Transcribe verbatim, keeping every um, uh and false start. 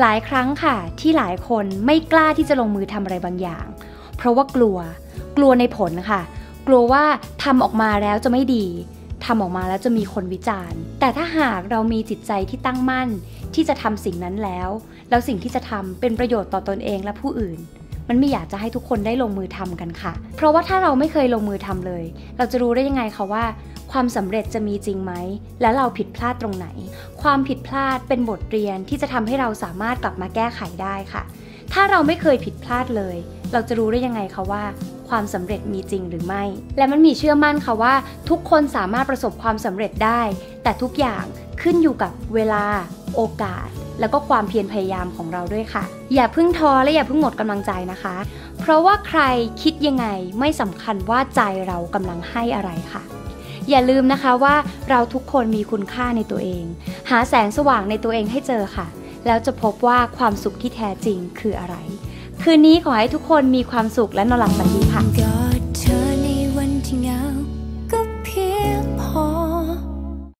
หลายครั้งค่ะที่หลายคนไม่กล้าที่จะลงมือทำอะไรบางอย่างเพราะว่ากลัวกลัวในผลค่ะกลัวว่าทำออกมาแล้วจะไม่ดีทำออกมาแล้วจะมีคนวิจารณ์แต่ถ้าหากเรามีจิตใจที่ตั้งมั่นที่จะทำสิ่งนั้นแล้วแล้วสิ่งที่จะทำเป็นประโยชน์ต่อตนเองและผู้อื่นมันไม่อยากจะให้ทุกคนได้ลงมือทำกันค่ะเพราะว่าถ้าเราไม่เคยลงมือทำเลยเราจะรู้ได้ยังไงคะว่าความสำเร็จจะมีจริงไหมและเราผิดพลาดตรงไหนความผิดพลาดเป็นบทเรียนที่จะทำให้เราสามารถกลับมาแก้ไขได้ค่ะถ้าเราไม่เคยผิดพลาดเลยเราจะรู้ได้ยังไงคะว่าความสำเร็จมีจริงหรือไม่และมันมีเชื่อมั่นค่ะว่าทุกคนสามารถประสบความสำเร็จได้แต่ทุกอย่างขึ้นอยู่กับเวลาโอกาสแล้วก็ความเพียรพยายามของเราด้วยค่ะอย่าเพิ่งท้อและอย่าเพิ่งหมดกำลังใจนะคะเพราะว่าใครคิดยังไงไม่สำคัญว่าใจเรากำลังให้อะไรค่ะอย่าลืมนะคะว่าเราทุกคนมีคุณค่าในตัวเองหาแสงสว่างในตัวเองให้เจอค่ะแล้วจะพบว่าความสุขที่แท้จริงคืออะไรคืนนี้ขอให้ทุกคนมีความสุขและนอนหลับฝันดีค่ะ